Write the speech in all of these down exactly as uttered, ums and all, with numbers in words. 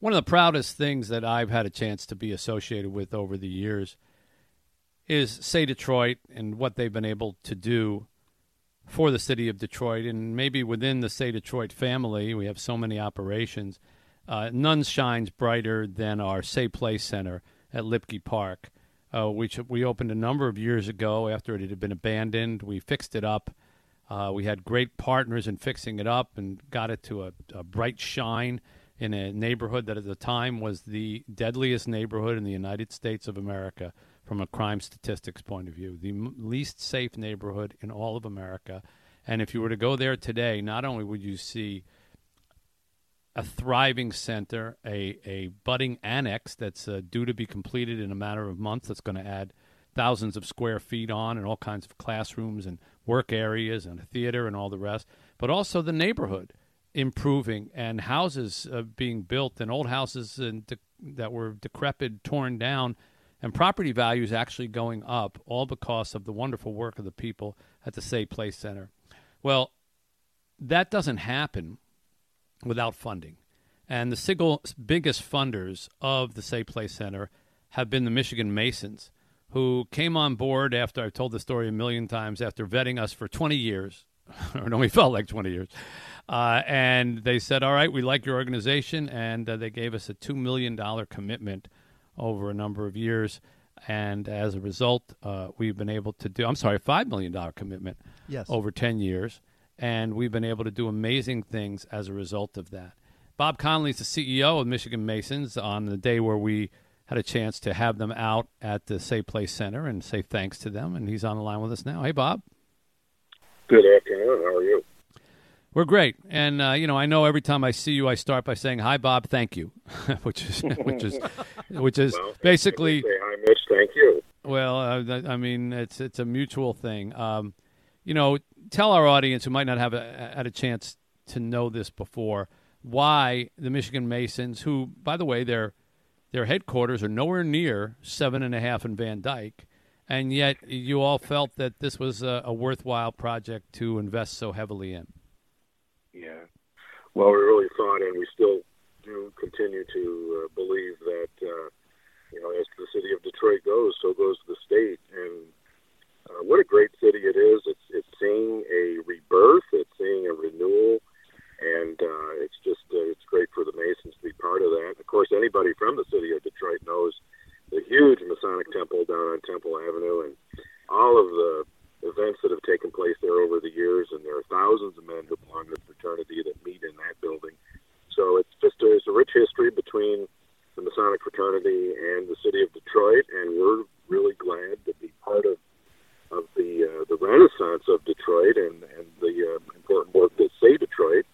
One of the proudest things that I've had a chance to be associated with over the years is Say Detroit and what they've been able to do for the city of Detroit. And maybe within the Say Detroit family, we have so many operations. Uh, none shines brighter than our Say Play Center at Lipke Park, uh, which we opened a number of years ago after it had been abandoned. We fixed it up. Uh, we had great partners in fixing it up and got it to a, a bright shine in a neighborhood that at the time was the deadliest neighborhood in the United States of America from a crime statistics point of view, the m- least safe neighborhood in all of America. And if you were to go there today, not only would you see a thriving center, a, a budding annex that's uh, due to be completed in a matter of months that's going to add thousands of square feet on and all kinds of classrooms and work areas and a theater and all the rest, but also the neighborhood improving and houses uh, being built and old houses and de- that were decrepit, torn down, and property values actually going up, all because of the wonderful work of the people at the Safe Place Center. Well, that doesn't happen without funding. And the single biggest funders of the Safe Place Center have been the Michigan Masons, who came on board after I've told the story a million times, after vetting us for twenty years. It only felt like twenty years. Uh, and they said, all right, we like your organization. And uh, they gave us a two million dollars commitment over a number of years. And as a result, uh, we've been able to do, I'm sorry, five million dollars commitment yes. over ten years. And we've been able to do amazing things as a result of that. Bob Conley is the C E O of Michigan Masons on the day where we had a chance to have them out at the Safe Place Center and say thanks to them. And he's on the line with us now. Hey, Bob. Good afternoon. How are you? We're great. And, uh, you know, I know every time I see you, I start by saying, hi, Bob, thank you, which is which is, which is well, basically. Hi, Mitch, thank you. Well, uh, I mean, it's it's a mutual thing. Um, you know, tell our audience who might not have a, had a chance to know this before, why the Michigan Masons, who, by the way, their their headquarters are nowhere near seven and a half in Van Dyke, and yet you all felt that this was a, a worthwhile project to invest so heavily in. Yeah. Well, we really thought, and we still do continue to uh, believe that, uh, you know, as the city of Detroit goes, so goes the state. And uh, what a great city it is. It's it's seeing a rebirth. It's seeing a renewal. And uh, it's just uh, it's great for the Masons to be part of that. Of course, anybody from the city of Detroit knows the huge Masonic Temple down on Temple Avenue and all of the events that have taken place there over the years, and there are thousands of men who belong to the fraternity that meet in that building. So it's just a, it's a rich history between the Masonic fraternity and the city of Detroit, and we're really glad to be part of of the uh, the renaissance of Detroit and, and the uh, important work that Say Detroit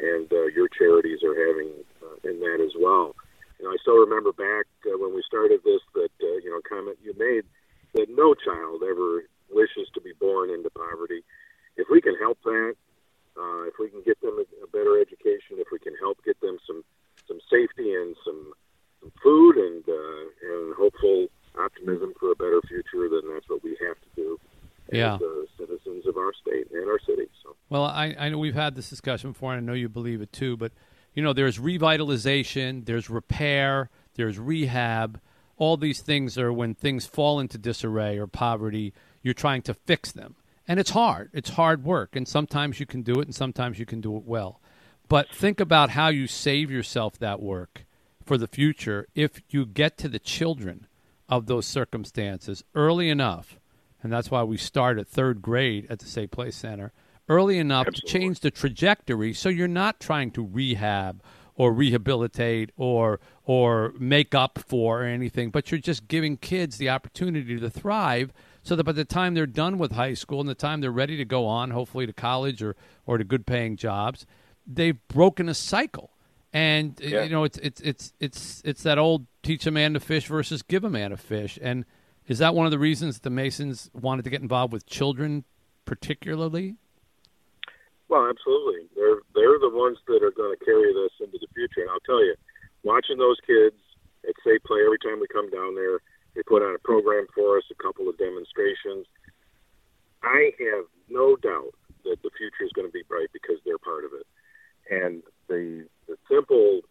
and uh, your charities are having uh, in that as well. And I still remember back uh, when we started this that, uh, you know, comment you made that no child ever wishes to be born into poverty. If we can help that, uh, if we can get them a, a better education, if we can help get them some, some safety and some, some food and uh, and hopeful optimism for a better future, then that's what we have to do as yeah. uh, citizens of our state and our city. So. Well, I, I know we've had this discussion before, and I know you believe it too, but you know, there's revitalization, there's repair, there's rehab. All these things are when things fall into disarray or poverty, you're trying to fix them. And it's hard. It's hard work. And sometimes you can do it, and sometimes you can do it well. But think about how you save yourself that work for the future if you get to the children of those circumstances early enough. And that's why we start at third grade at the Safe Place Center, early enough Absolutely. To change the trajectory so you're not trying to rehab or rehabilitate or or make up for or anything, but you're just giving kids the opportunity to thrive so that by the time they're done with high school and the time they're ready to go on, hopefully to college or, or to good-paying jobs, they've broken a cycle. And, yeah. you know, it's it's it's it's it's that old teach a man to fish versus give a man a fish. And is that one of the reasons the Masons wanted to get involved with children particularly? Well, absolutely. They're, they're the ones that are going to carry this into the future. And I'll tell you, watching those kids at Say Play every time we come down there, they put on a program for us, a couple of demonstrations. I have no doubt that the future is going to be bright because they're part of it. And the the simple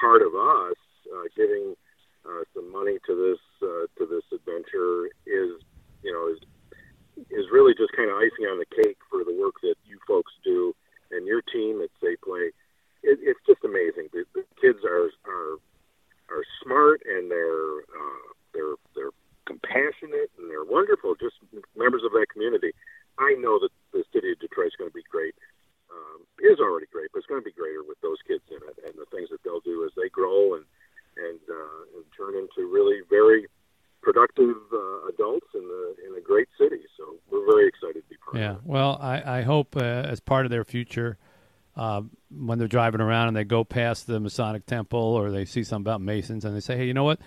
part of us uh, giving uh, some money to this uh, to this adventure is, you know, is is really just kind of icing on the cake for the work that you folks do and your team at Say Play. It, it's just amazing. The, the kids are are are smart, and they're uh, they're they're compassionate, and they're wonderful. Just members of that community. I know that the city of Detroit is going to be great. Um, is already great, but it's going to be greater with those kids in it, and the things that they'll do as they grow and and, uh, and turn into really very productive uh, adults in the in a great city. So we're very excited to be part yeah. of it. Yeah, well, I I hope uh, as part of their future, uh, when they're driving around and they go past the Masonic Temple or they see something about Masons and they say, hey, you know what,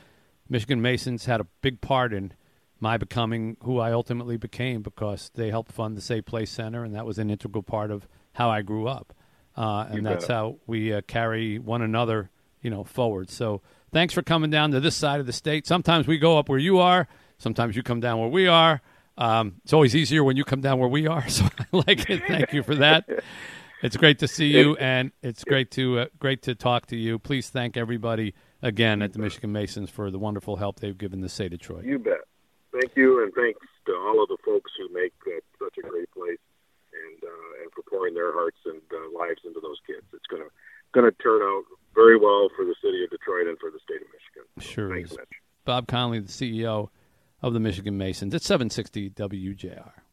Michigan Masons had a big part in my becoming who I ultimately became because they helped fund the Safe Place Center, and that was an integral part of how I grew up. Uh, and that's how we uh, carry one another, you know, forward. So thanks for coming down to this side of the state. Sometimes we go up where you are. Sometimes you come down where we are. Um, it's always easier when you come down where we are. So I like it. Thank you for that. It's great to see you, and it's great to uh, great to talk to you. Please thank everybody again at the Michigan Masons for the wonderful help they've given the Say Detroit. You bet. Thank you, and thanks to all of the folks who make that such a great place. And, uh, and for pouring their hearts and uh, lives into those kids. It's going to going to turn out very well for the city of Detroit and for the state of Michigan. So sure thanks, is. Mitch. Bob Conley, the C E O of the Michigan Masons. It's seven sixty W J R.